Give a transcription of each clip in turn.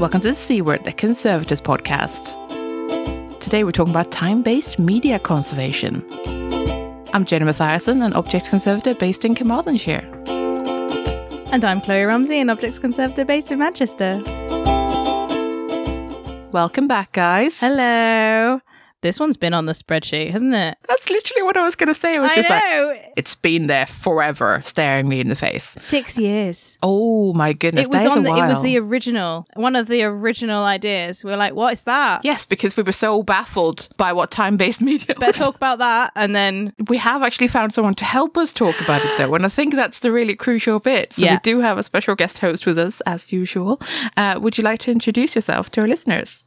Welcome to the C Word, the Conservatives podcast. Today we're talking about time-based media conservation. I'm Jenny Mathiasen, an objects conservator based in Carmarthenshire. And I'm Chloe Ramsey, an objects conservator based in Manchester. Welcome back, guys. Hello. This one's been on the spreadsheet, hasn't it? That's literally what I was going to say. I know. It's been there forever, staring me in the face. 6 years. Oh my goodness, It was the original, one of the original ideas. We were like, what is that? Yes, because we were so baffled by what time-based media was. Better talk about that. And then we have actually found someone to help us talk about it though. And I think that's the really crucial bit. So yeah. We do have a special guest host with us as usual. Would you like to introduce yourself to our listeners?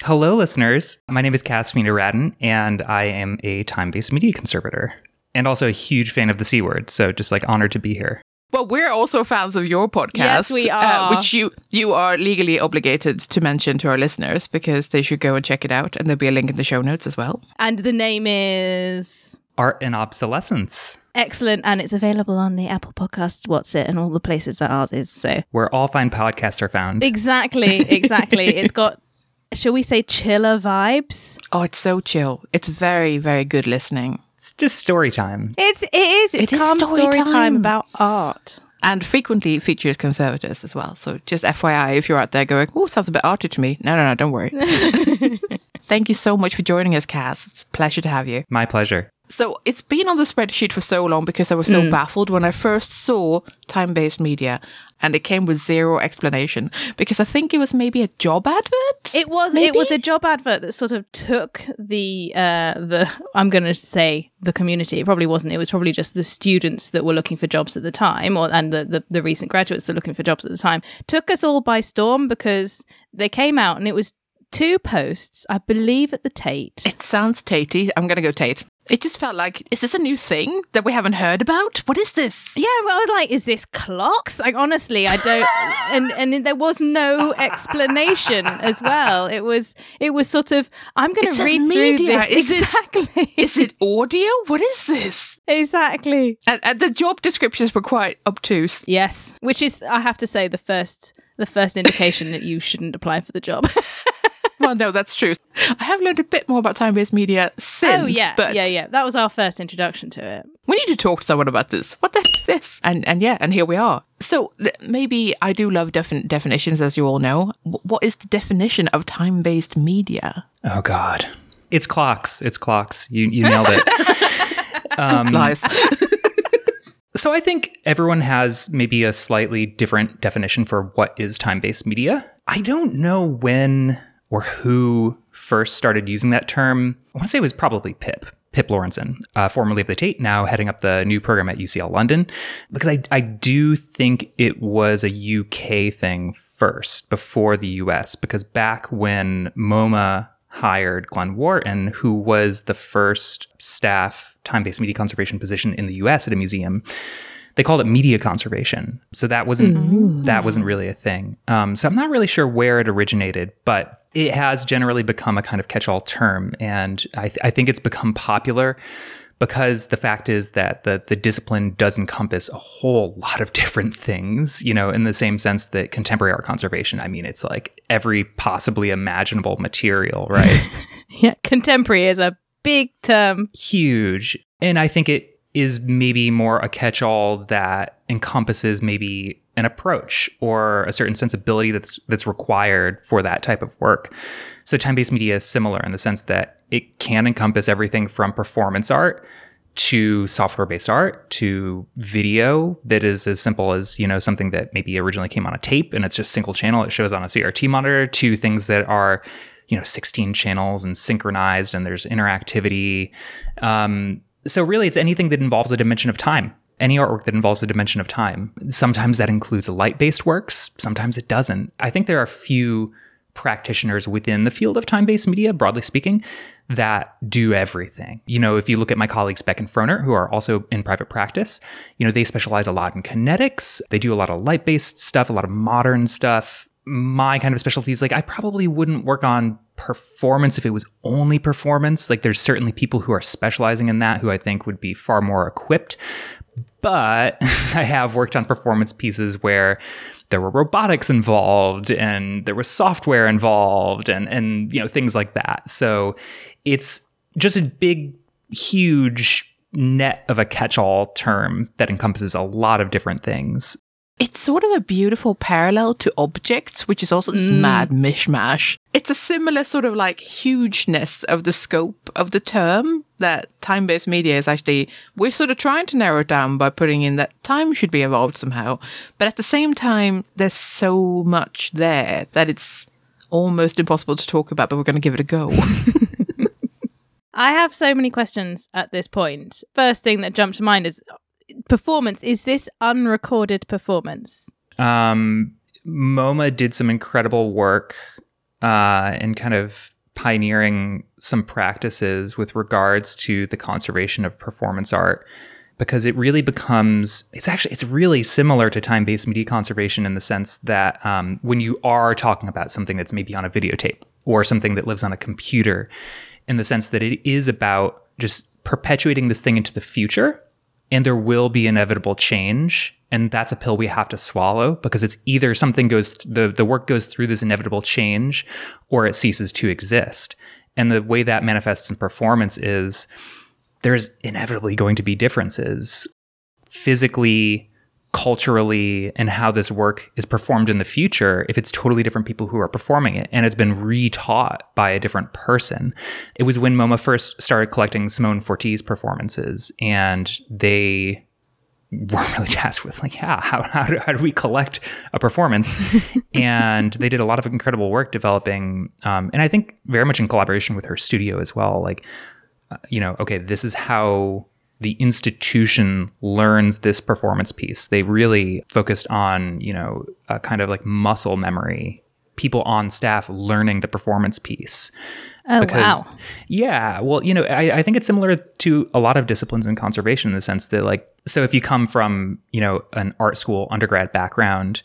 Hello, listeners. My name is Cass Fino-Radin, and I am a time-based media conservator and also a huge fan of the C Word. So just honored to be here. Well, we're also fans of your podcast. Yes, we are. Which you are legally obligated to mention to our listeners because they should go and check it out. And there'll be a link in the show notes as well. And the name is... Art and Obsolescence. Excellent. And it's available on the Apple Podcasts, What's It, and all the places that ours is. So where all fine podcasts are found. Exactly. It's got... Shall we say chiller vibes? Oh, it's so chill. It's very, very good listening. It's just story time. It is. It's calm story time about art. And frequently features conservators as well. So just FYI, if you're out there going, oh, sounds a bit arty to me. No, don't worry. Thank you so much for joining us, Cass. It's a pleasure to have you. My pleasure. So it's been on the spreadsheet for so long because I was so baffled when I first saw time-based media and it came with zero explanation because I think it was maybe a job advert. It was a job advert that sort of took the community. It probably wasn't. It was probably just the students that were looking for jobs at the time and the recent graduates that were looking for jobs at the time. Took us all by storm because they came out and it was 2 posts, I believe, at the Tate. It sounds Tatey. I'm going to go Tate. It just felt like, is this a new thing that we haven't heard about? What is this? Yeah, well, I was like, is this clocks? Like, honestly, I don't... and there was no explanation as well. It was sort of, I'm going to read media. Through this. Is it audio? What is this? Exactly. And the job descriptions were quite obtuse. Yes, which is, I have to say, the first indication that you shouldn't apply for the job. Well, no, that's true. I have learned a bit more about time-based media since. Oh, yeah, but yeah. That was our first introduction to it. We need to talk to someone about this. What the f*** is this? And here we are. So maybe I do love definitions, as you all know. What is the definition of time-based media? Oh, God. It's clocks. You nailed it. Nice. So I think everyone has maybe a slightly different definition for what is time-based media. I don't know when... or who first started using that term. I want to say it was probably Pip Laurenson, formerly of the Tate, now heading up the new program at UCL London, because I do think it was a UK thing first before the US, because back when MoMA hired Glenn Wharton, who was the first staff time-based media conservation position in the US at a museum, they called it media conservation. So that wasn't really a thing. So I'm not really sure where it originated, but it has generally become a kind of catch-all term, and I think it's become popular because the fact is that the discipline does encompass a whole lot of different things, in the same sense that contemporary art conservation, I mean, it's like every possibly imaginable material, right? Yeah, contemporary is a big term. Huge. And I think it is maybe more a catch-all that encompasses maybe an approach or a certain sensibility that's required for that type of work. So time-based media is similar in the sense that it can encompass everything from performance art to software-based art to video that is as simple as, something that maybe originally came on a tape and it's just single channel, it shows on a CRT monitor, to things that are 16 channels and synchronized and there's interactivity. So really it's anything that involves a dimension of time. Any artwork that involves a dimension of time. Sometimes that includes light-based works. Sometimes it doesn't. I think there are few practitioners within the field of time-based media, broadly speaking, that do everything. If you look at my colleagues Beck and Froner, who are also in private practice, they specialize a lot in kinetics. They do a lot of light-based stuff, a lot of modern stuff. My kind of specialty is I probably wouldn't work on performance if it was only performance. There's certainly people who are specializing in that who I think would be far more equipped. But I have worked on performance pieces where there were robotics involved and there was software involved and you know, things like that. So it's just a big, huge net of a catch-all term that encompasses a lot of different things. It's sort of a beautiful parallel to objects, which is also this mad mishmash. It's a similar sort of like hugeness of the scope of the term that time-based media is actually, we're sort of trying to narrow it down by putting in that time should be involved somehow. But at the same time, there's so much there that it's almost impossible to talk about, but we're going to give it a go. I have so many questions at this point. First thing that jumped to mind is performance. Is this unrecorded performance? MoMA did some incredible work in kind of pioneering some practices with regards to the conservation of performance art, because it really becomes, it's really similar to time-based media conservation in the sense that when you are talking about something that's maybe on a videotape or something that lives on a computer, in the sense that it is about just perpetuating this thing into the future, and there will be inevitable change, and that's a pill we have to swallow, because it's either something goes, the work goes through this inevitable change, or it ceases to exist. And the way that manifests in performance is there's inevitably going to be differences physically, culturally, and how this work is performed in the future if it's totally different people who are performing it and it's been retaught by a different person. It was when MoMA first started collecting Simone Forti's performances, and they weren't really tasked with like, yeah, how do we collect a performance? And they did a lot of incredible work developing, and I think very much in collaboration with her studio as well, like, you know, okay, this is how the institution learns this performance piece. They really focused on, you know, a kind of like muscle memory, people on staff learning the performance piece. Oh, because, wow. Yeah. Well, you know, I think it's similar to a lot of disciplines in conservation in the sense that, like, so if you come from, you know, an art school undergrad background,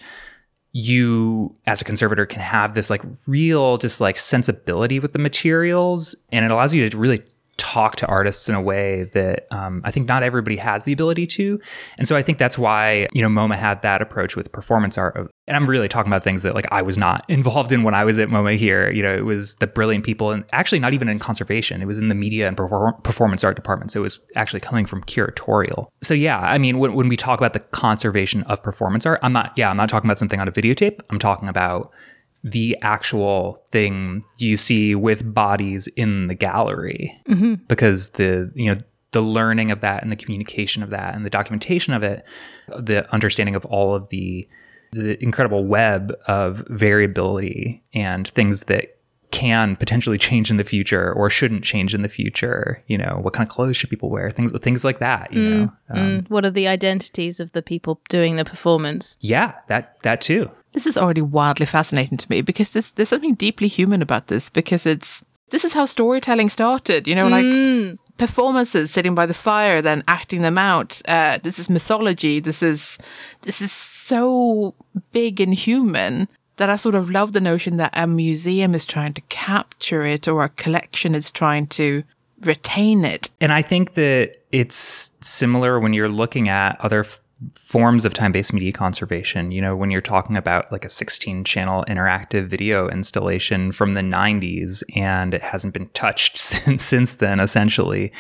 you as a conservator can have this like real just like sensibility with the materials, and it allows you to really talk to artists in a way that I think not everybody has the ability to. And so I think that's why, you know, MoMA had that approach with performance art. And I'm really talking about things that like I was not involved in when I was at MoMA here. You know, it was the brilliant people, and actually not even in conservation. It was in the media and performance art department. So it was actually coming from curatorial. So yeah, I mean, when we talk about the conservation of performance art, I'm not talking about something on a videotape. I'm talking about the actual thing you see with bodies in the gallery, because the, you know, the learning of that and the communication of that and the documentation of it, the understanding of all of the incredible web of variability and things that can potentially change in the future or shouldn't change in the future. You know, what kind of clothes should people wear? Things like that, you know. What are the identities of the people doing the performance? Yeah, that too. This is already wildly fascinating to me, because there's something deeply human about this, because this is how storytelling started, you know, like performances, sitting by the fire, then acting them out. This is mythology. This is so big and human that I sort of love the notion that a museum is trying to capture it, or a collection is trying to retain it. And I think that it's similar when you're looking at other forms of time-based media conservation. You know, when you're talking about like a 16-channel interactive video installation from the 90s, and it hasn't been touched since then, essentially,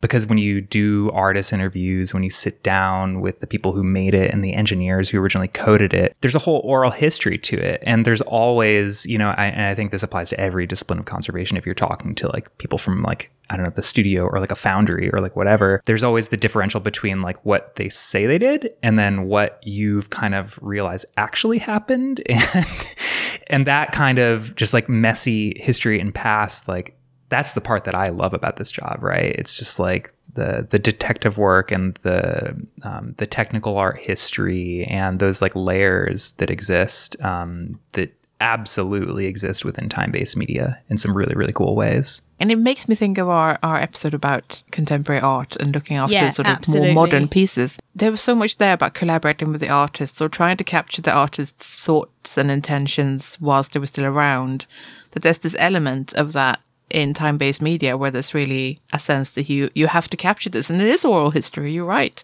because when you do artist interviews, when you sit down with the people who made it and the engineers who originally coded it, there's a whole oral history to it. And there's always, you know, I think this applies to every discipline of conservation. If you're talking to like people from like, I don't know, the studio or like a foundry or like whatever, there's always the differential between like what they say they did and then what you've kind of realized actually happened. And that kind of just like messy history and past, like that's the part that I love about this job, right? It's just like the detective work and the technical art history and those like layers that exist, that absolutely exist within time-based media in some really, really cool ways. And it makes me think of our episode about contemporary art and looking after sort of more modern pieces. There was so much there about collaborating with the artists, or trying to capture the artists' thoughts and intentions whilst they were still around, that there's this element of that in time-based media where there's really a sense that you have to capture this. And it is oral history, you're right,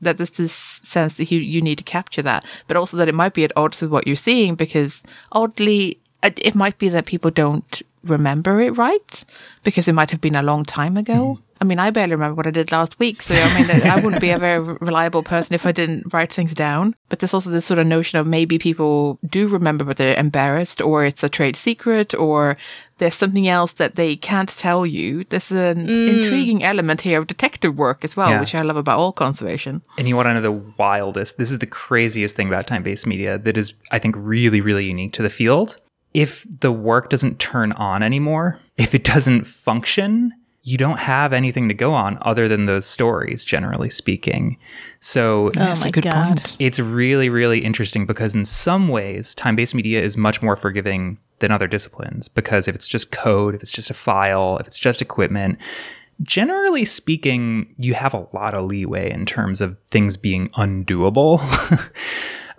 that there's this sense that you need to capture that. But also that it might be at odds with what you're seeing, because oddly, it might be that people don't remember it right, because it might have been a long time ago. Mm. I mean, I barely remember what I did last week. So, I mean, I wouldn't be a very reliable person if I didn't write things down. But there's also this sort of notion of maybe people do remember, but they're embarrassed, or it's a trade secret, or there's something else that they can't tell you. There's an intriguing element here of detective work as well, which I love about all conservation. And you want to know the wildest? This is the craziest thing about time-based media that is, I think, really, really unique to the field. If the work doesn't turn on anymore, if it doesn't function, you don't have anything to go on other than those stories, generally speaking. So that's a good point. It's really, really interesting, because in some ways, time-based media is much more forgiving than other disciplines, because if it's just code, if it's just a file, if it's just equipment, generally speaking, you have a lot of leeway in terms of things being undoable.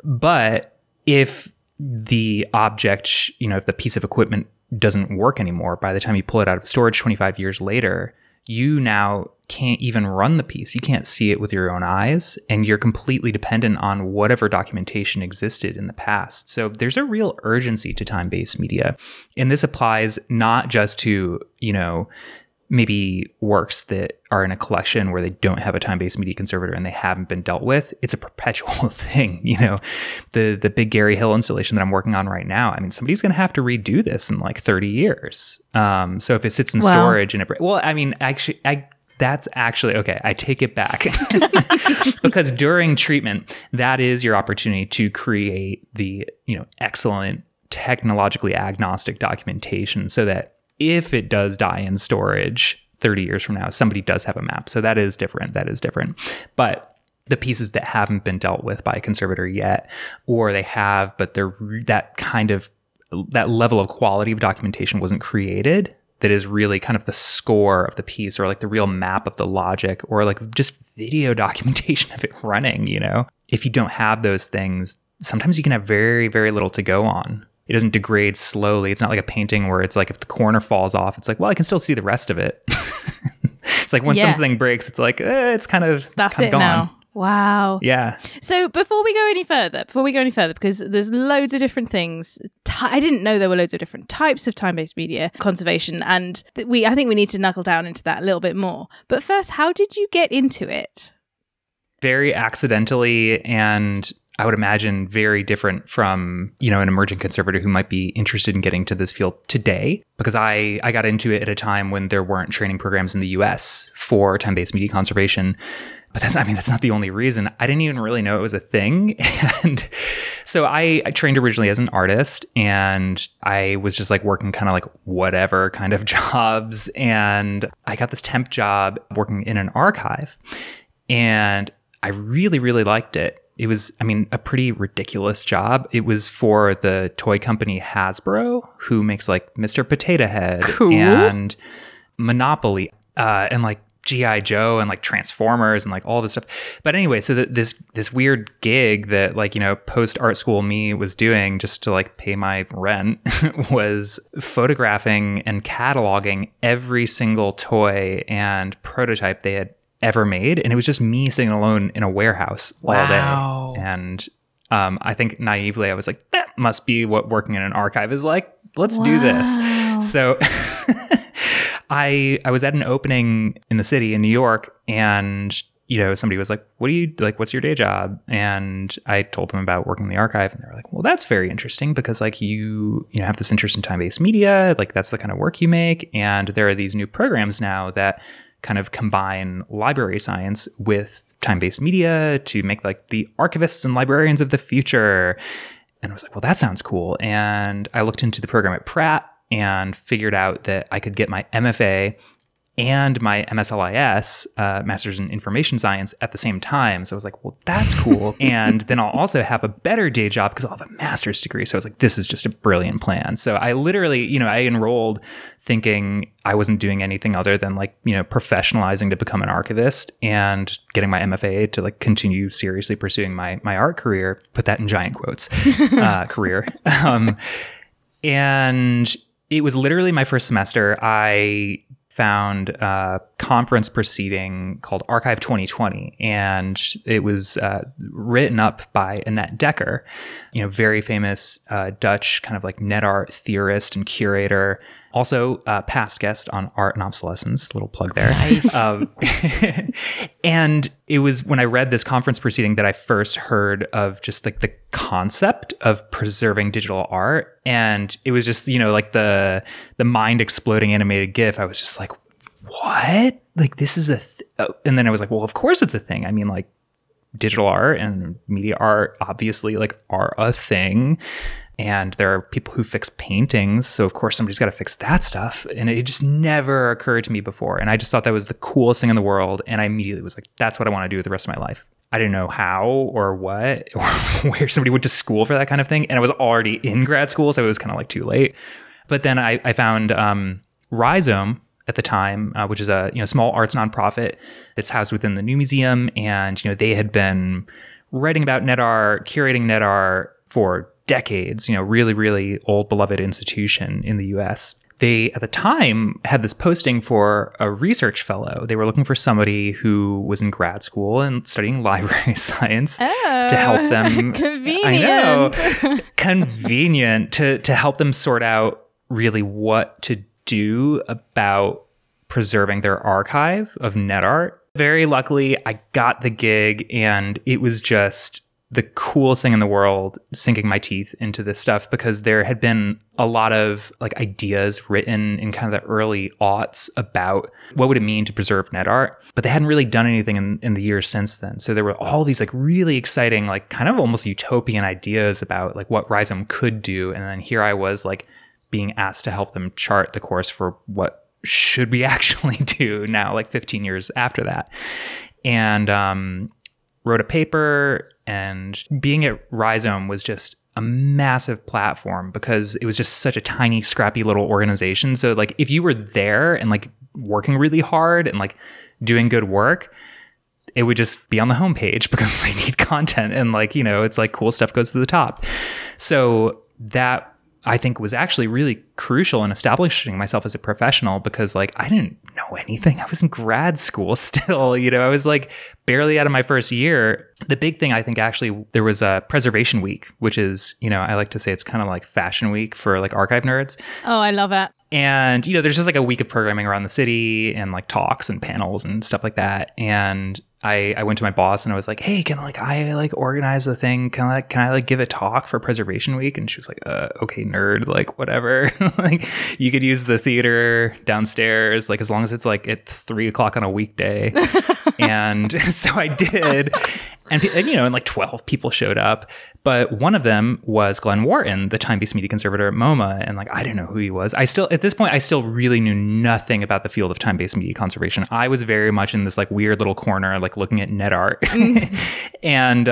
But if the object, if the piece of equipment doesn't work anymore, by the time you pull it out of storage 25 years later, you now can't even run the piece. You can't see it with your own eyes, and you're completely dependent on whatever documentation existed in the past. So there's a real urgency to time-based media. And this applies not just to, maybe works that are in a collection where they don't have a time-based media conservator and they haven't been dealt with. It's a perpetual thing, The big Gary Hill installation that I'm working on right now, I mean, somebody's going to have to redo this in like 30 years. So if it sits in storage and I take it back. Because during treatment, that is your opportunity to create the, excellent technologically agnostic documentation so that if it does die in storage 30 years from now, somebody does have a map. So that is different. But the pieces that haven't been dealt with by a conservator yet, or they have, but they're that level of quality of documentation wasn't created, that is really kind of the score of the piece, or like the real map of the logic, or like just video documentation of it running, If you don't have those things, sometimes you can have very, very little to go on. It doesn't degrade slowly. It's not like a painting where it's like if the corner falls off, it's like, well, I can still see the rest of it. It's like when something breaks, it's like, it's kind of gone now. Wow. Yeah. So before we go any further, because there's loads of different things. I didn't know there were loads of different types of time-based media conservation, and I think we need to knuckle down into that a little bit more. But first, how did you get into it? Very accidentally, and I would imagine very different from, an emerging conservator who might be interested in getting to this field today, because I got into it at a time when there weren't training programs in the US for time-based media conservation. But that's not the only reason. I didn't even really know it was a thing. And so I trained originally as an artist, and I was just like working kind of like whatever kind of jobs. And I got this temp job working in an archive, and I really, really liked it. It was, a pretty ridiculous job. It was for the toy company Hasbro, who makes like Mr. Potato Head and Monopoly and like G.I. Joe and like Transformers and like all this stuff. But anyway, so this weird gig that like, post art school me was doing just to like pay my rent was photographing and cataloging every single toy and prototype they had ever made, and it was just me sitting alone in a warehouse all day. And I think naively I was like, that must be what working in an archive is like. Let's do this. So I was at an opening in the city in New York, and somebody was like, what do you like, what's your day job? And I told them about working in the archive, and they were like, well, that's very interesting, because like you have this interest in time-based media, like that's the kind of work you make, and there are these new programs now that kind of combine library science with time-based media to make like the archivists and librarians of the future. And I was like, well, that sounds cool. And I looked into the program at Pratt and figured out that I could get my MFA and my MSLIS, Master's in Information Science, at the same time. So I was like, well, that's cool. And then I'll also have a better day job because I'll have a master's degree. So I was like, this is just a brilliant plan. So I literally, I enrolled thinking I wasn't doing anything other than like, professionalizing to become an archivist and getting my MFA to like continue seriously pursuing my art career. Put that in giant quotes, career. And It was literally my first semester. I found a conference proceeding called Archive 2020, and it was written up by Annet Dekker, you know, very famous Dutch kind of like net art theorist and curator, also past guest on Art and Obsolescence, little plug there. Nice. And it was when I read this conference proceeding that I first heard of just like the concept of preserving digital art. And it was just, you know, like the mind exploding animated GIF. I was just like, what? Like, this is and then I was like, well, of course it's a thing. I mean, like, digital art and media art obviously like are a thing. And there are people who fix paintings. So of course somebody's got to fix that stuff. And it just never occurred to me before. And I just thought that was the coolest thing in the world. And I immediately was like, that's what I want to do with the rest of my life. I didn't know how or what or where somebody went to school for that kind of thing. And I was already in grad school, so it was kind of like too late. But then I found Rhizome at the time, which is a, you know, small arts nonprofit that's housed within the New Museum. And, you know, they had been writing about net art, curating net art for decades, you know, really, really old, beloved institution in the US. They, at the time, had this posting for a research fellow. They were looking for somebody who was in grad school and studying library science to help them. Convenient. I know. Convenient to help them sort out really what to do about preserving their archive of net art. Very luckily, I got the gig, and it was just the coolest thing in the world, sinking my teeth into this stuff, because there had been a lot of like ideas written in kind of the early aughts about what would it mean to preserve net art, but they hadn't really done anything in the years since then. So there were all these like really exciting, like kind of almost utopian ideas about like what Rhizome could do. And then here I was like being asked to help them chart the course for what should we actually do now, like 15 years after that. And wrote a paper. And being at Rhizome was just a massive platform because it was just such a tiny, scrappy little organization. So like if you were there and like working really hard and like doing good work, it would just be on the homepage because they need content and like, you know, it's like cool stuff goes to the top. So that I think was actually really crucial in establishing myself as a professional because like I didn't know anything. I was in grad school still, you know, I was like barely out of my first year. The big thing, I think, actually, there was a preservation week, which is, you know, I like to say it's kind of like fashion week for like archive nerds. Oh, I love it. And, you know, there's just like a week of programming around the city and like talks and panels and stuff like that. And I went to my boss and I was like, hey, can like I like organize a thing? Can I like give a talk for Preservation Week? And she was like, okay, nerd, like whatever. Like you could use the theater downstairs, like as long as it's like at 3 o'clock on a weekday. And so I did. And, you know, and like 12 people showed up. But one of them was Glenn Wharton, the time-based media conservator at MoMA. And like, I didn't know who he was. At this point, I still really knew nothing about the field of time-based media conservation. I was very much in this like weird little corner, like looking at net art. And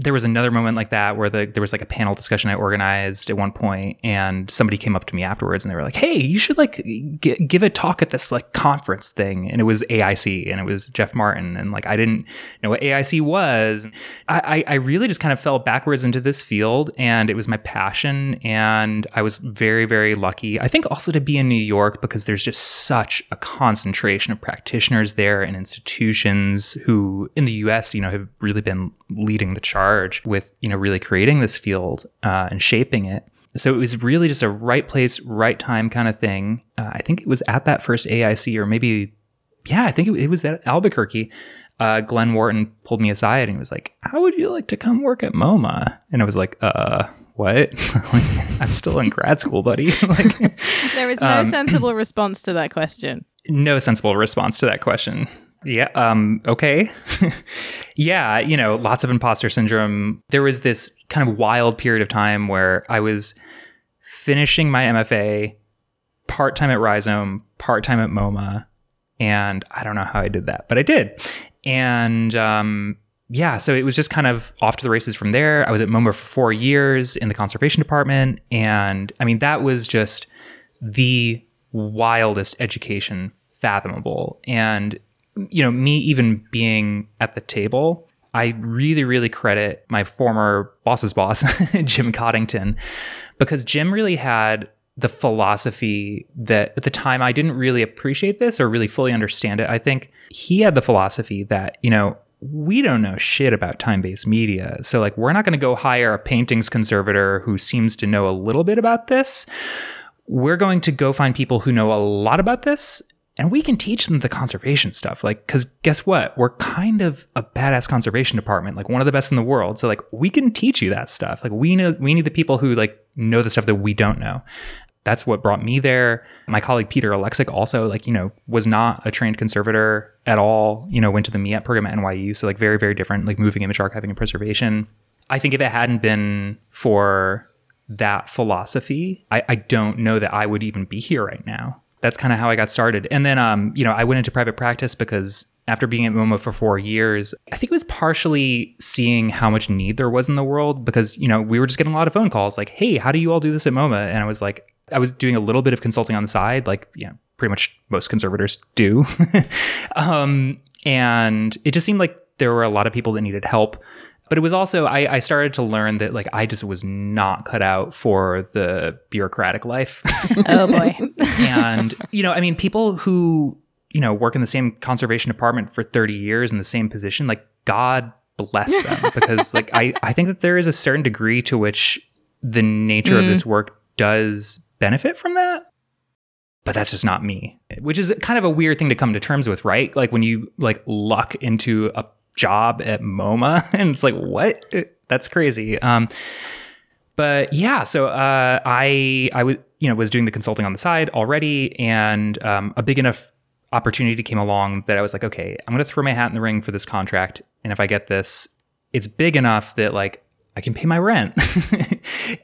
there was another moment like that where there was like a panel discussion I organized at one point. And somebody came up to me afterwards and they were like, hey, you should like give a talk at this like conference thing. And it was AIC and it was Jeff Martin. And like, I didn't know what AIC was. I really just kind of fell backwards into this field, and it was my passion, and I was very, very lucky, I think, also to be in New York because there's just such a concentration of practitioners there and institutions who in the US, you know, have really been leading the charge with, you know, really creating this field and shaping it. So it was really just a right place, right time kind of thing. I think it was at that first AIC, or maybe, yeah, I think it was at Albuquerque. Glenn Wharton pulled me aside and he was like, how would you like to come work at MoMA? And I was like, what? I'm still in grad school, buddy. Like, there was no sensible response to that question. No sensible response to that question. Yeah. Okay. Yeah. You know, lots of imposter syndrome. There was this kind of wild period of time where I was finishing my MFA part-time at Rhizome, part-time at MoMA. And I don't know how I did that, but I did. And yeah, so it was just kind of off to the races from there. I was at MoMA for 4 years in the conservation department. And I mean, that was just the wildest education fathomable. And, you know, me even being at the table, I really, really credit my former boss's boss, Jim Coddington, because Jim really had the philosophy that at the time I didn't really appreciate this or really fully understand it. I think he had the philosophy that, you know, we don't know shit about time-based media. So like, we're not going to go hire a paintings conservator who seems to know a little bit about this. We're going to go find people who know a lot about this, and we can teach them the conservation stuff. Like, because guess what? We're kind of a badass conservation department, like one of the best in the world. So like, we can teach you that stuff. Like, we need the people who like know the stuff that we don't know. That's what brought me there. My colleague, Peter Aleksic, also, like, you know, was not a trained conservator at all, you know, went to the MIAP program at NYU. So like very, very different, like moving image archiving and preservation. I think if it hadn't been for that philosophy, I don't know that I would even be here right now. That's kind of how I got started. And then, you know, I went into private practice because after being at MoMA for 4 years, I think it was partially seeing how much need there was in the world because, you know, we were just getting a lot of phone calls like, hey, how do you all do this at MoMA? And I was like, I was doing a little bit of consulting on the side, like, you know, pretty much most conservators do. And it just seemed like there were a lot of people that needed help. But it was also, I started to learn that, like, I just was not cut out for the bureaucratic life. Oh, boy. And, you know, I mean, people who, you know, work in the same conservation department for 30 years in the same position, like, God bless them. Because, like, I think that there is a certain degree to which the nature of this work does benefit from that, but that's just not me, which is kind of a weird thing to come to terms with, right? Like when you like luck into a job at MoMA and it's like, what? That's crazy. But yeah, so I was, you know, was doing the consulting on the side already, and a big enough opportunity came along that I was like, okay, I'm going to throw my hat in the ring for this contract, and if I get this, it's big enough that like I can pay my rent.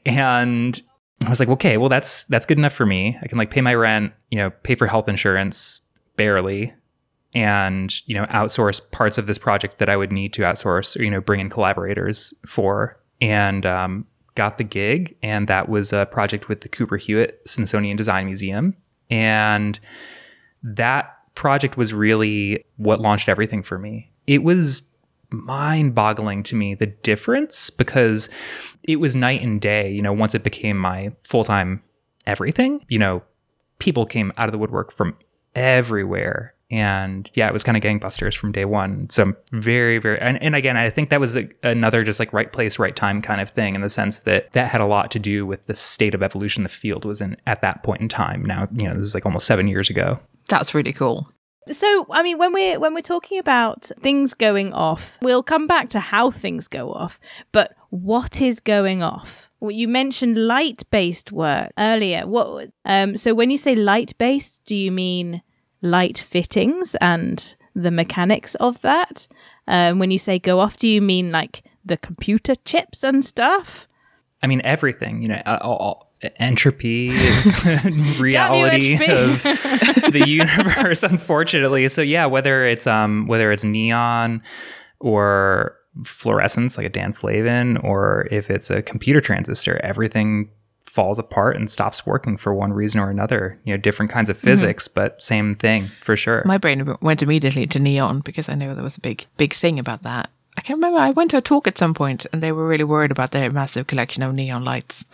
And I was like, okay, well, that's good enough for me. I can like pay my rent, you know, pay for health insurance, barely, and, you know, outsource parts of this project that I would need to outsource or, you know, bring in collaborators for. And got the gig. And that was a project with the Cooper Hewitt Smithsonian Design Museum. And that project was really what launched everything for me. It was mind-boggling to me, the difference, because it was night and day, you know, once it became my full-time everything. You know, people came out of the woodwork from everywhere. And yeah, it was kind of gangbusters from day one. So I'm very, very, and again, I think that was another just like right place, right time kind of thing, in the sense that that had a lot to do with the state of evolution the field was in at that point in time. Now, you know, this is like almost 7 years ago. That's really cool. So, I mean, when we're talking about things going off, we'll come back to how things go off, but what is going off? Well, you mentioned light-based work earlier. What? So when you say light-based, do you mean light fittings and the mechanics of that? When you say go off, do you mean like the computer chips and stuff? I mean, everything, you know, all entropy is reality of the universe, unfortunately. So yeah, whether it's neon or fluorescence like a Dan Flavin, or if it's a computer transistor, everything falls apart and stops working for one reason or another. You know, different kinds of physics, but same thing for sure. So my brain went immediately to neon because I know there was a big thing about that. I can't remember. I went to a talk at some point and they were really worried about their massive collection of neon lights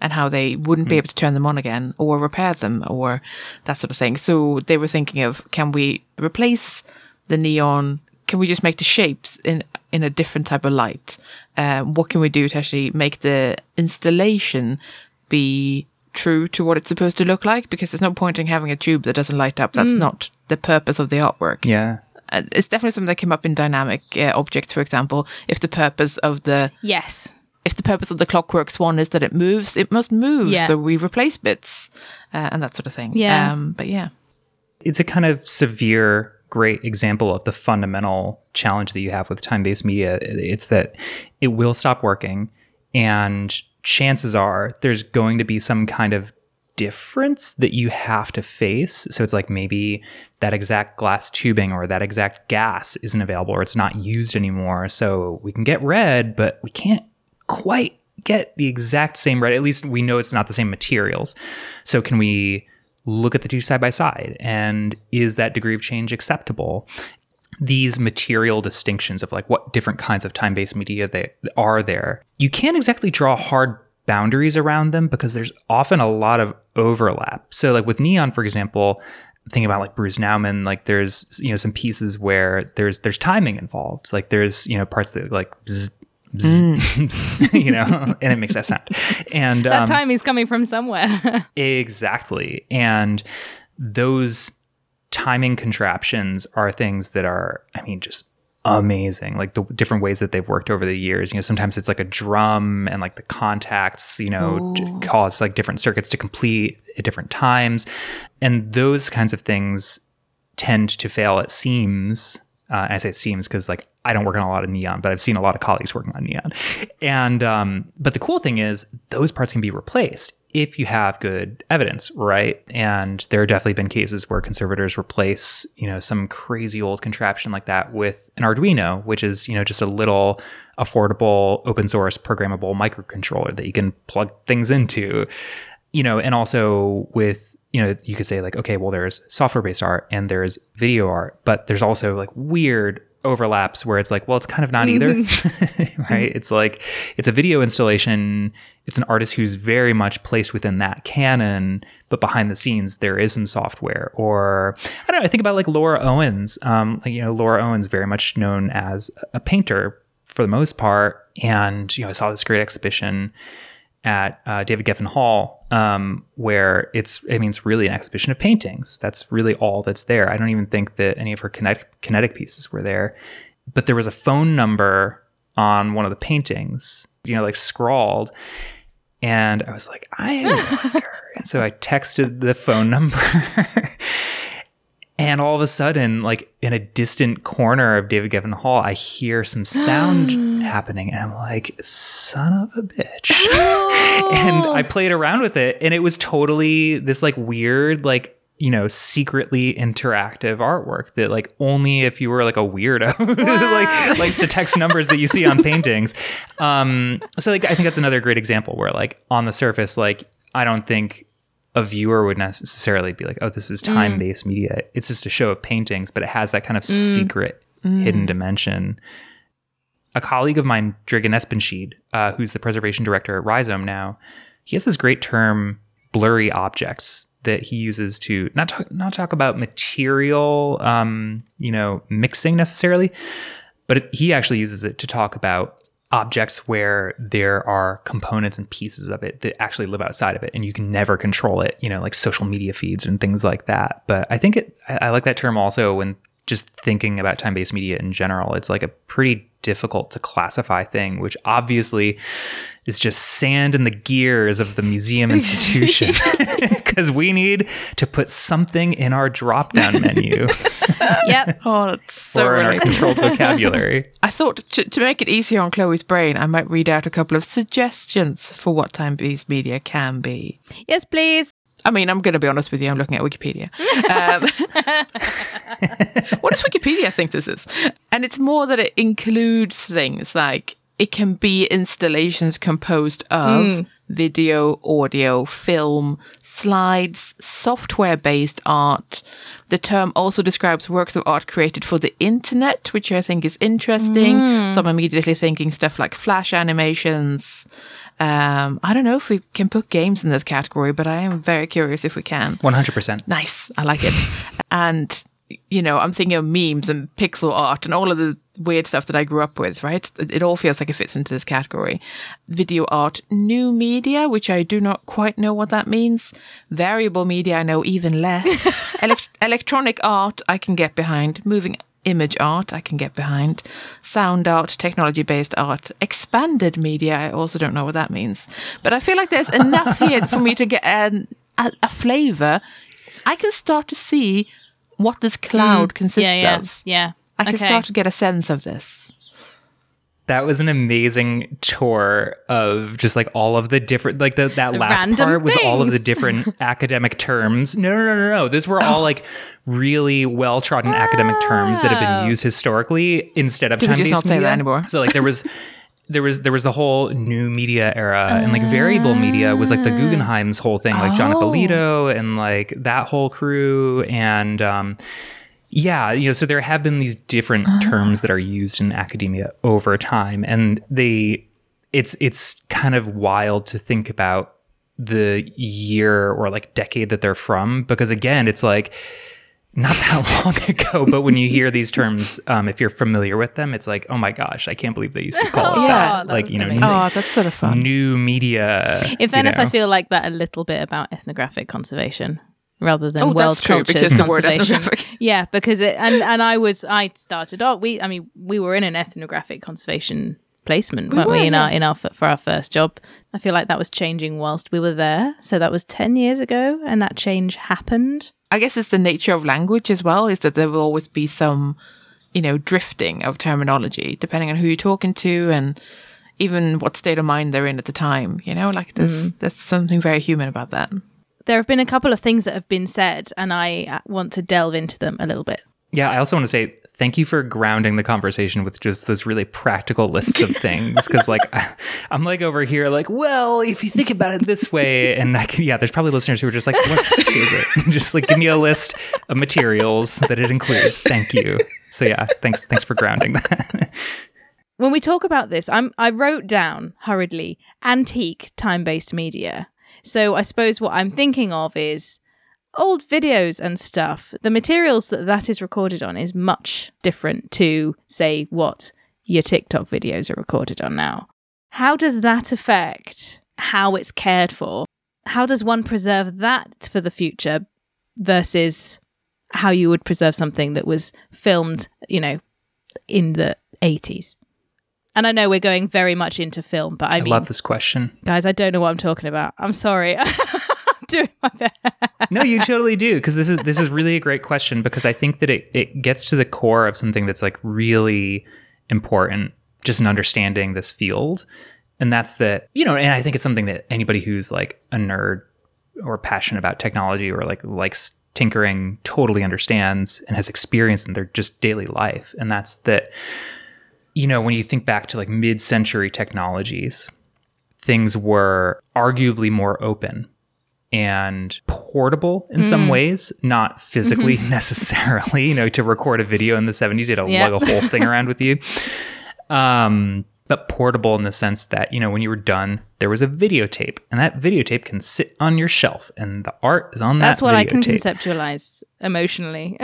and how they wouldn't be able to turn them on again or repair them or that sort of thing. So they were thinking of, can we replace the neon? Can we just make the shapes in a different type of light? What can we do to actually make the installation be true to what it's supposed to look like? Because there's no point in having a tube that doesn't light up. That's not the purpose of the artwork. Yeah. It's definitely something that came up in dynamic objects, for example. If the purpose of the... Yes. If the purpose of the clockwork swan is that it moves, it must move. Yeah. So we replace bits and that sort of thing. Yeah. But yeah. It's a kind of severe, great example of the fundamental challenge that you have with time-based media. It's that it will stop working, and chances are there's going to be some kind of difference that you have to face. So it's like maybe that exact glass tubing or that exact gas isn't available or it's not used anymore. So we can get red, but we can't quite get the exact same red. At least we know it's not the same materials. So can we look at the two side by side? And is that degree of change acceptable? These material distinctions of like what different kinds of time-based media they are there. You can't exactly draw hard boundaries around them because there's often a lot of overlap. So like with Neon, for example, think about like Bruce Nauman, like there's, you know, some pieces where there's timing involved. Like there's, you know, parts that like bzz, bzz, bzz, you know, and it makes that sound. And that timing is coming from somewhere. Exactly. And those timing contraptions are things that are, I mean, just amazing, like the different ways that they've worked over the years. You know, sometimes it's like a drum and like the contacts, you know, cause like different circuits to complete at different times. And those kinds of things tend to fail at seams. And I say seams because like I don't work on a lot of Neon, but I've seen a lot of colleagues working on Neon. And but the cool thing is those parts can be replaced if you have good evidence, right? And there have definitely been cases where conservators replace, you know, some crazy old contraption like that with an Arduino, which is, you know, just a little affordable open source programmable microcontroller that you can plug things into, you know. And also with, you know, you could say like, okay, well, there's software-based art and there's video art, but there's also like weird overlaps where it's like, well, it's kind of not either, right? It's like, it's a video installation. It's an artist who's very much placed within that canon, but behind the scenes, there is some software. Or I don't know, I think about like Laura Owens, you know, Laura Owens, very much known as a painter for the most part. And, you know, I saw this great exhibition at David Geffen Hall, where it's really an exhibition of paintings. That's really all that's there. I don't even think that any of her kinetic pieces were there, but there was a phone number on one of the paintings, you know, like scrawled. And I was like, I wonder. And so I texted the phone number and all of a sudden, like in a distant corner of David Geffen Hall, I hear some sound happening and I'm like, son of a bitch. And I played around with it and it was totally this like weird, like, you know, secretly interactive artwork that like only if you were like a weirdo like likes to text numbers that you see on paintings. So like, I think that's another great example where like on the surface, like I don't think a viewer would necessarily be like, oh, this is time-based media. It's just a show of paintings, but it has that kind of secret hidden dimension. A colleague of mine, Dragan Espenschied, who's the preservation director at Rhizome now, he has this great term, blurry objects, that he uses to not talk about material, you know, mixing necessarily, but he actually uses it to talk about objects where there are components and pieces of it that actually live outside of it and you can never control it, you know, like social media feeds and things like that. But I think I like that term also when just thinking about time-based media in general. It's like a pretty difficult to classify thing, which obviously is just sand in the gears of the museum institution because we need to put something in our drop-down menu. Yep. Oh, that's so or in our controlled vocabulary. I thought to make it easier on Chloe's brain, I might read out a couple of suggestions for what time-based media can be. Yes, please. I mean, I'm going to be honest with you. I'm looking at Wikipedia. What does Wikipedia think this is? And it's more that it includes things like it can be installations composed of video, audio, film, slides, software-based art. The term also describes works of art created for the internet, which I think is interesting. So I'm immediately thinking stuff like Flash animations. I don't know if we can put games in this category, but I am very curious if we can. 100%. Nice. I like it. And, you know, I'm thinking of memes and pixel art and all of the weird stuff that I grew up with, right? It all feels like it fits into this category. Video art, new media, which I do not quite know what that means. Variable media, I know even less. Electronic art, I can get behind. Moving image art, I can get behind. Sound art, technology-based art. Expanded media, I also don't know what that means. But I feel like there's enough here for me to get a flavor. I can start to see what this cloud consists of. Yeah, I can start to get a sense of this. That was an amazing tour of just like all of the different, like that last random part was things. All of the different academic terms. No. Those were all like really well-trodden academic terms that have been used historically instead of time-based media. Just not say that anymore. So like there was the whole new media era and like variable media was like the Guggenheim's whole thing, like Jonathan Toledo and like that whole crew. And yeah, you know, so there have been these different terms that are used in academia over time, and it's kind of wild to think about the year or like decade that they're from, because again, it's like not that long ago, but when you hear these terms, if you're familiar with them, it's like, oh my gosh, I can't believe they used to call it that. Like, you know, that's sort of fun. New media. In fairness, I feel like that a little bit about ethnographic conservation rather than world culture conservation. Yeah, because it, and I started off, we were in an ethnographic conservation placement, weren't we? For our first job, I feel like that was changing whilst we were there. So that was 10 years ago, and that change happened. I guess it's the nature of language as well, is that there will always be some, drifting of terminology depending on who you're talking to and even what state of mind they're in at the time. There's something very human about that. There have been a couple of things that have been said, and I want to delve into them a little bit. Yeah, I also want to say thank you for grounding the conversation with just those really practical lists of things. Because I'm like over here like, well, if you think about it this way, and there's probably listeners who are just like, what is it? Just like, give me a list of materials that it includes. Thank you. So yeah, thanks for grounding that. When we talk about this, I wrote down hurriedly antique time-based media. So I suppose what I'm thinking of is old videos and stuff. The materials that is recorded on is much different to, say, what your TikTok videos are recorded on now. How does that affect how it's cared for? How does one preserve that for the future versus how you would preserve something that was filmed, in the 80s? And I know we're going very much into film, but I mean, I love this question. Guys, I don't know what I'm talking about. I'm sorry. Doing my best. No, you totally do, because this is really a great question, because I think that it gets to the core of something that's like really important just in understanding this field, and that's that and I think it's something that anybody who's like a nerd or passionate about technology or like likes tinkering totally understands and has experienced in their just daily life, and that's that when you think back to like mid-century technologies, things were arguably more open and portable in some ways, not physically necessarily. To record a video in the 70s, you had to lug a whole thing around with you. But portable in the sense that, when you were done, there was a videotape, and that videotape can sit on your shelf and the art is on that videotape. That's what I can conceptualize emotionally.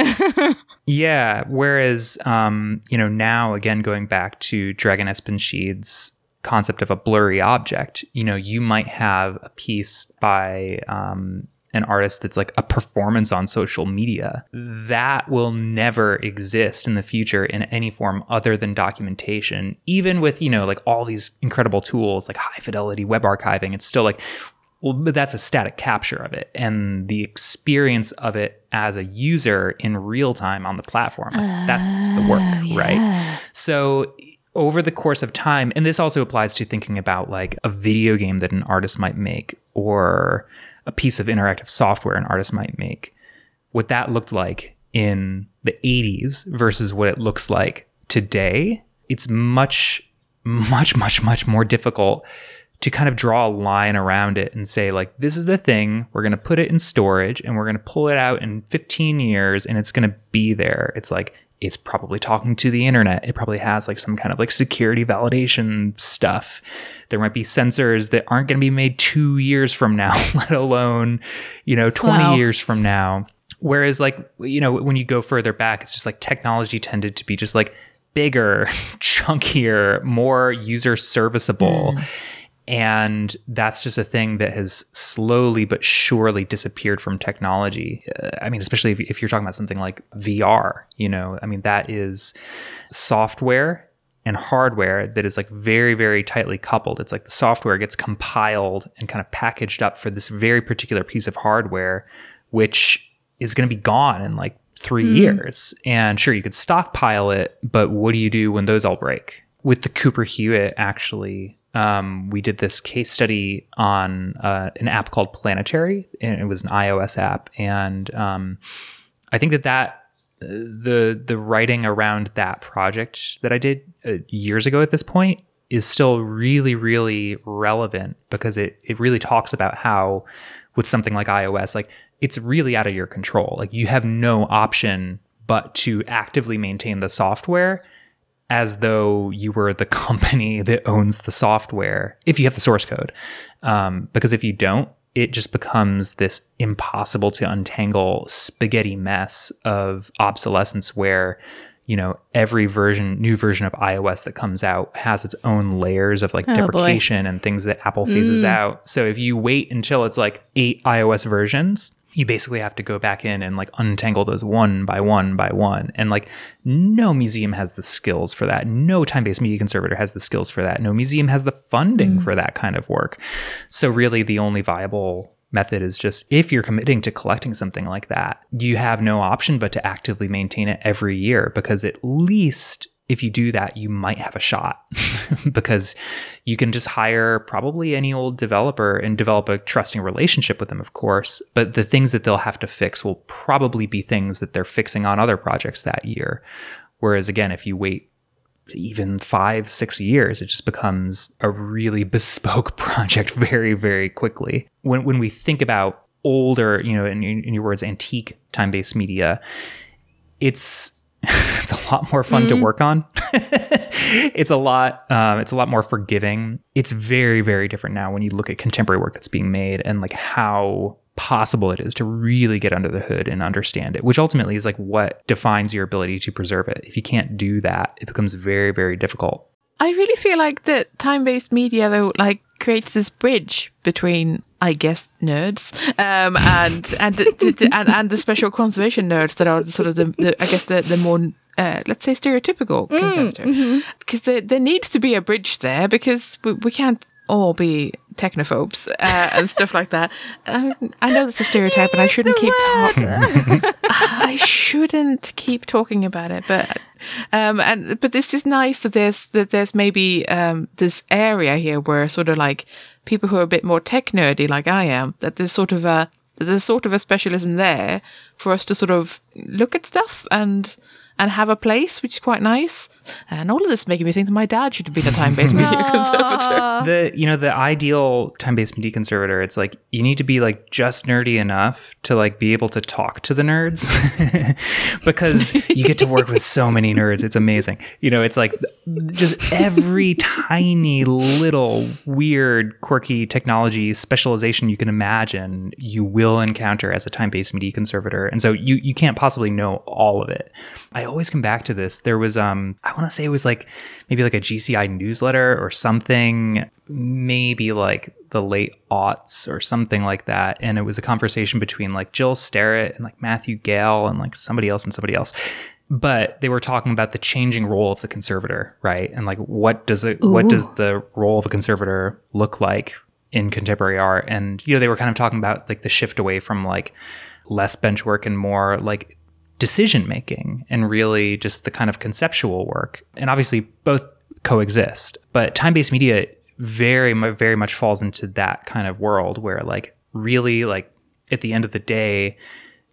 Yeah. Whereas, now again, going back to Dragan Espenschied's concept of a blurry object, you might have a piece by an artist that's like a performance on social media that will never exist in the future in any form other than documentation. Even with like all these incredible tools like high fidelity web archiving, it's still like, well, but that's a static capture of it, and the experience of it as a user in real time on the platform, that's the work. Yeah. Right, so over the course of time, and this also applies to thinking about like a video game that an artist might make or a piece of interactive software an artist might make, what that looked like in the 80s versus what it looks like today, it's much, much, much, much more difficult to kind of draw a line around it and say like, this is the thing, we're going to put it in storage and we're going to pull it out in 15 years and it's going to be there. It's like, it's probably talking to the internet. It probably has like some kind of like security validation stuff. There might be sensors that aren't going to be made 2 years from now, let alone, 20 years from now. Whereas like, when you go further back, it's just like technology tended to be just like bigger, chunkier, more user serviceable. And that's just a thing that has slowly but surely disappeared from technology. Especially if you're talking about something like VR, that is software and hardware that is like very, very tightly coupled. It's like the software gets compiled and kind of packaged up for this very particular piece of hardware, which is going to be gone in like 3 years. And sure, you could stockpile it, but what do you do when those all break? With the Cooper Hewitt, actually, we did this case study on an app called Planetary, and it was an iOS app. And I think that the writing around that project that I did years ago at this point is still really, really relevant, because it really talks about how with something like iOS, like it's really out of your control. Like you have no option but to actively maintain the software as though you were the company that owns the software, if you have the source code. Because if you don't, it just becomes this impossible to untangle spaghetti mess of obsolescence where, you know, every new version of iOS that comes out has its own layers of like deprecation and things that Apple phases out. So if you wait until it's like 8 iOS versions, you basically have to go back in and like untangle those one by one by one. And like no museum has the skills for that. No time-based media conservator has the skills for that. No museum has the funding for that kind of work. So really the only viable method is just, if you're committing to collecting something like that, you have no option but to actively maintain it every year, because at least if you do that, you might have a shot because you can just hire probably any old developer and develop a trusting relationship with them, of course. But the things that they'll have to fix will probably be things that they're fixing on other projects that year. Whereas again, if you wait even 5-6 years, it just becomes a really bespoke project very, very quickly. When we think about older, you know, in your words, antique time-based media, it's a lot more fun to work on. It's a lot more forgiving. It's very, very different now when you look at contemporary work that's being made and like how possible it is to really get under the hood and understand it, which ultimately is like what defines your ability to preserve it. If you can't do that, it becomes very, very difficult. I really feel like the time-based media though, like creates this bridge between, I guess, nerds and the special conservation nerds that are sort of the more let's say stereotypical conservator, because there needs to be a bridge there, because we can't all be technophobes and stuff like that. I know that's a stereotype, and I shouldn't keep talking about it, but it's just nice that there's maybe this area here where sort of like people who are a bit more tech nerdy, like I am, that there's sort of a specialism there for us to sort of look at stuff and have a place, which is quite nice. And all of this making me think that my dad should have been a time-based media conservator. The ideal time-based media conservator, it's like you need to be like just nerdy enough to like be able to talk to the nerds because you get to work with so many nerds. It's amazing. You know, it's like just every tiny little weird, quirky technology specialization you can imagine you will encounter as a time-based media conservator. And so you can't possibly know all of it. I always come back to this. There was, I want to say it was like maybe like a GCI newsletter or something, maybe like the late aughts or something like that. And it was a conversation between like Jill Sterrett and like Matthew Gale and like somebody else. But they were talking about the changing role of the conservator, right? And like what does the role of a conservator look like in contemporary art? And, you know, they were kind of talking about like the shift away from like less bench work and more like decision making and really just the kind of conceptual work. And obviously both coexist, but time-based media very, very much falls into that kind of world where like really like at the end of the day,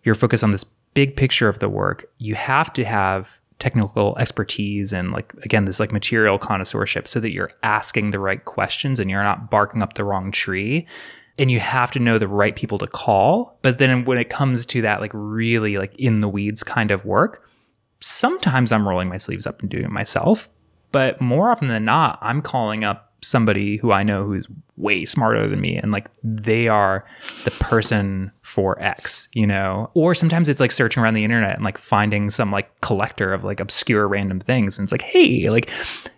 you're focused on this big picture of the work. You have to have technical expertise and like, again, this like material connoisseurship so that you're asking the right questions and you're not barking up the wrong tree. And you have to know the right people to call. But then when it comes to that, like really like in the weeds kind of work, sometimes I'm rolling my sleeves up and doing it myself. But more often than not, I'm calling up somebody who I know who's way smarter than me. And like they are the person for X, you know, or sometimes it's like searching around the internet and like finding some like collector of like obscure random things. And it's like, hey, like,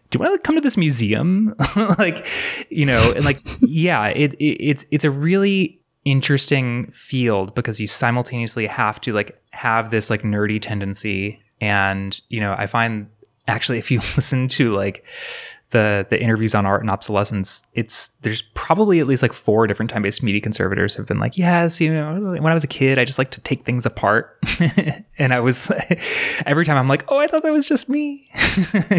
do you want to come to this museum? Like, you know, and like, yeah, it's a really interesting field because you simultaneously have to like have this like nerdy tendency. And, you know, I find actually if you listen to like the interviews on Art and Obsolescence, there's probably at least like 4 different time-based media conservators have been like, yes, you know, when I was a kid, I just like to take things apart. And I was every time I'm like, oh, I thought that was just me.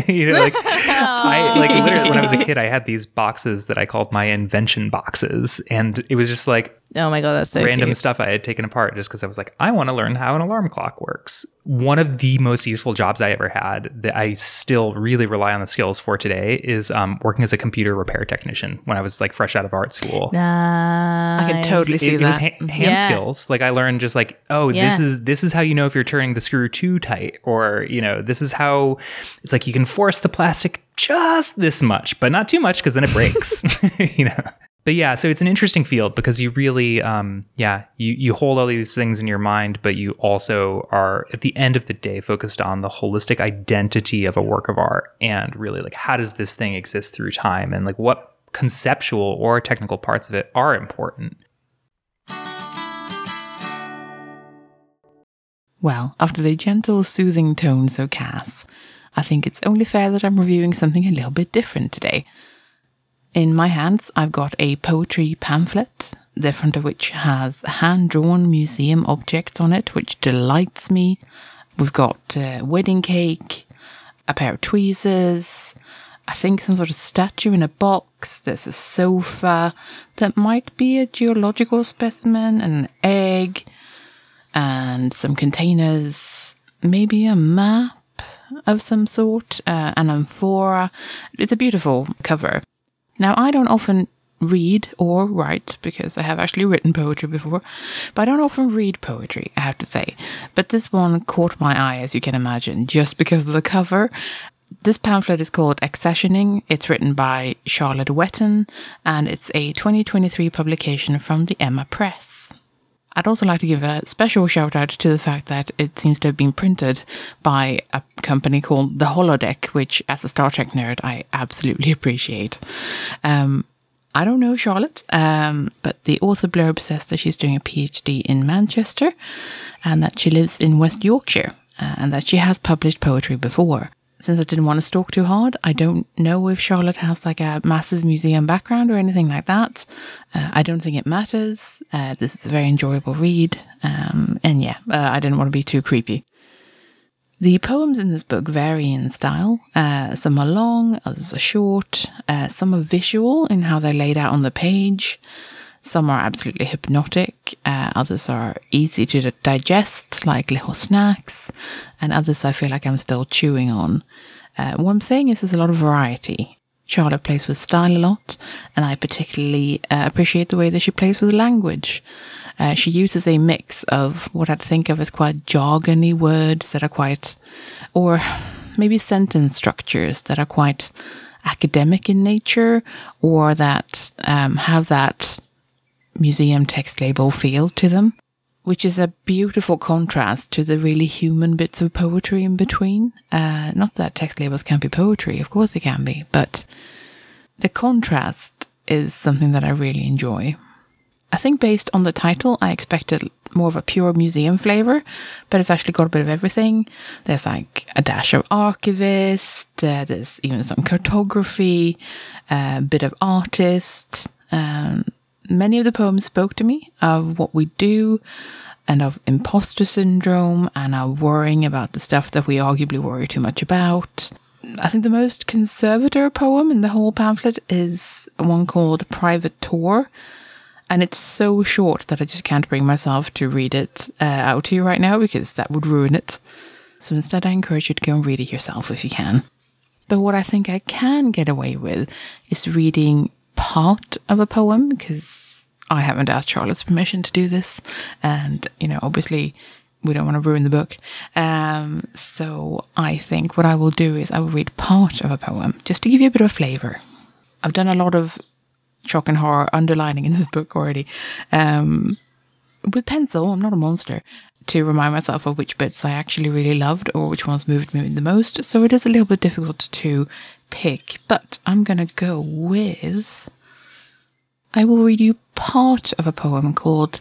You know, like I like literally when I was a kid, I had these boxes that I called my invention boxes, and it was just like, oh my god, that's so random cute stuff I had taken apart just because I was like, I want to learn how an alarm clock works. One of the most useful jobs I ever had that I still really rely on the skills for today is working as a computer repair technician when I was like fresh out of art school. Nice. I can totally see that. It was hand skills. Like I learned just like, oh, yeah, this is how you know if you're turning the screw too tight, or, you know, this is how it's like you can force the plastic just this much, but not too much because then it breaks, you know. But yeah, so it's an interesting field because you really, you hold all these things in your mind, but you also are at the end of the day focused on the holistic identity of a work of art and really like, how does this thing exist through time and like what conceptual or technical parts of it are important. Well, after the gentle, soothing tones of Cass, I think it's only fair that I'm reviewing something a little bit different today. In my hands, I've got a poetry pamphlet, the front of which has hand-drawn museum objects on it, which delights me. We've got a wedding cake, a pair of tweezers, I think some sort of statue in a box, there's a sofa, that might be a geological specimen, and an egg, and some containers, maybe a map of some sort, an amphora. It's a beautiful cover. Now, I don't often read or write, because I have actually written poetry before, but I don't often read poetry, I have to say. But this one caught my eye, as you can imagine, just because of the cover. This pamphlet is called Accessioning. It's written by Charlotte Wetton, and it's a 2023 publication from the Emma Press. I'd also like to give a special shout out to the fact that it seems to have been printed by a company called The Holodeck, which, as a Star Trek nerd, I absolutely appreciate. I don't know Charlotte, but the author blurb says that she's doing a PhD in Manchester and that she lives in West Yorkshire and that she has published poetry before. Since I didn't want to stalk too hard, I don't know if Charlotte has like a massive museum background or anything like that. I don't think it matters. This is a very enjoyable read. I didn't want to be too creepy. The poems in this book vary in style. Some are long, others are short. Some are visual in how they're laid out on the page. Some are absolutely hypnotic, others are easy to digest, like little snacks, and others I feel like I'm still chewing on. What I'm saying is there's a lot of variety. Charlotte plays with style a lot, and I particularly appreciate the way that she plays with language. She uses a mix of what I'd think of as quite jargony words that are quite, or maybe sentence structures that are quite academic in nature, or that have that museum text label feel to them, which is a beautiful contrast to the really human bits of poetry in between. Not that text labels can't be poetry, of course they can be, but the contrast is something that I really enjoy. I think based on the title, I expected more of a pure museum flavor, but it's actually got a bit of everything. There's like a dash of archivist, there's even some cartography, a bit of artist. Many of the poems spoke to me of what we do and of imposter syndrome and our worrying about the stuff that we arguably worry too much about. I think the most conservative poem in the whole pamphlet is one called Private Tour, and it's so short that I just can't bring myself to read it out to you right now because that would ruin it. So instead I encourage you to go and read it yourself if you can. But what I think I can get away with is reading part of a poem, because I haven't asked Charlotte's permission to do this, and obviously we don't want to ruin the book, so I think what I will do is I will read part of a poem just to give you a bit of a flavor. I've done a lot of shock and horror underlining in this book already, with pencil. I'm not a monster, to remind myself of which bits I actually really loved or which ones moved me the most, so it is a little bit difficult to pick, but I'm gonna go with, I will read you part of a poem called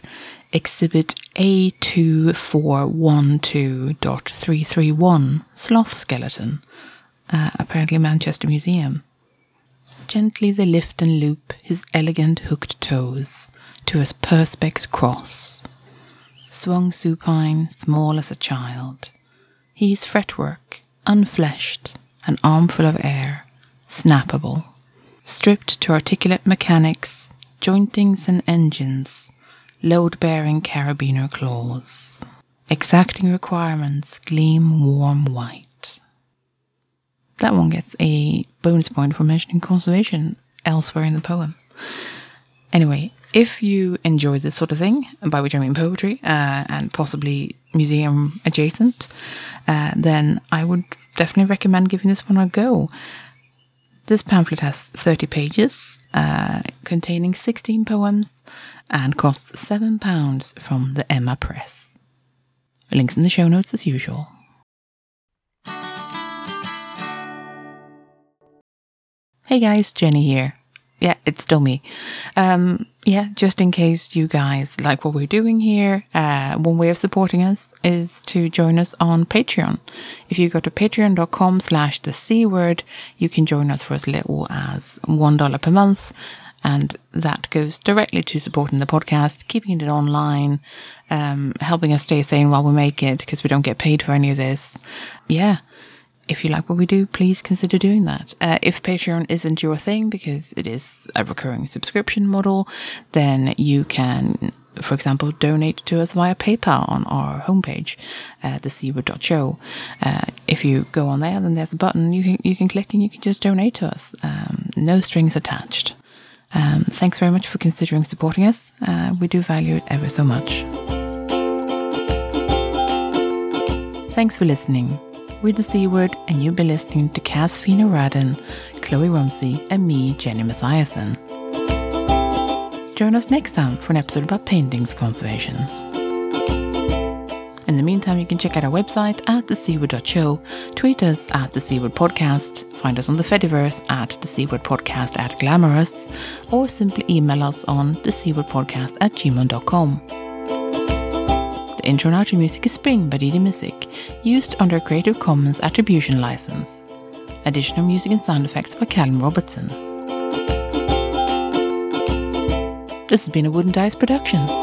Exhibit A2412.331, Sloth Skeleton, apparently Manchester Museum. Gently they lift and loop his elegant hooked toes to his perspex cross. Swung supine, small as a child, he's fretwork, unfleshed, an armful of air, snappable, stripped to articulate mechanics, jointings and engines, load-bearing carabiner claws. Exacting requirements gleam warm white. That one gets a bonus point for mentioning conservation elsewhere in the poem. Anyway, if you enjoy this sort of thing, by which I mean poetry, and possibly museum adjacent, then I would definitely recommend giving this one a go. This pamphlet has 30 pages, containing 16 poems, and costs £7 from the Emma Press. Links in the show notes as usual. Hey guys, Jenny here. Yeah, it's still me. Just in case you guys like what we're doing here, one way of supporting us is to join us on Patreon. If you go to patreon.com/thecword, you can join us for as little as $1 per month. And that goes directly to supporting the podcast, keeping it online, helping us stay sane while we make it, because we don't get paid for any of this. Yeah. If you like what we do, please consider doing that. If Patreon isn't your thing, because it is a recurring subscription model, then you can, for example, donate to us via PayPal on our homepage, thecword.show. If you go on there, then there's a button you can click and you can just donate to us. No strings attached. Thanks very much for considering supporting us. We do value it ever so much. Thanks for listening. We're the C Word, and you've been listening to Cass Fino-Radin, Chloe Rumsey, and me, Jenny Mathiasen. Join us next time for an episode about paintings conservation. In the meantime, you can check out our website at thecword.show, tweet us at the C Word Podcast, find us on the Fediverse at the C Word Podcast at Glamorous, or simply email us on thecwordpodcast@gmail.com. Intro and outro music is Spring by Didi Music, used under a Creative Commons Attribution License. Additional music and sound effects by Callum Robertson. This has been a Wooden Dice production.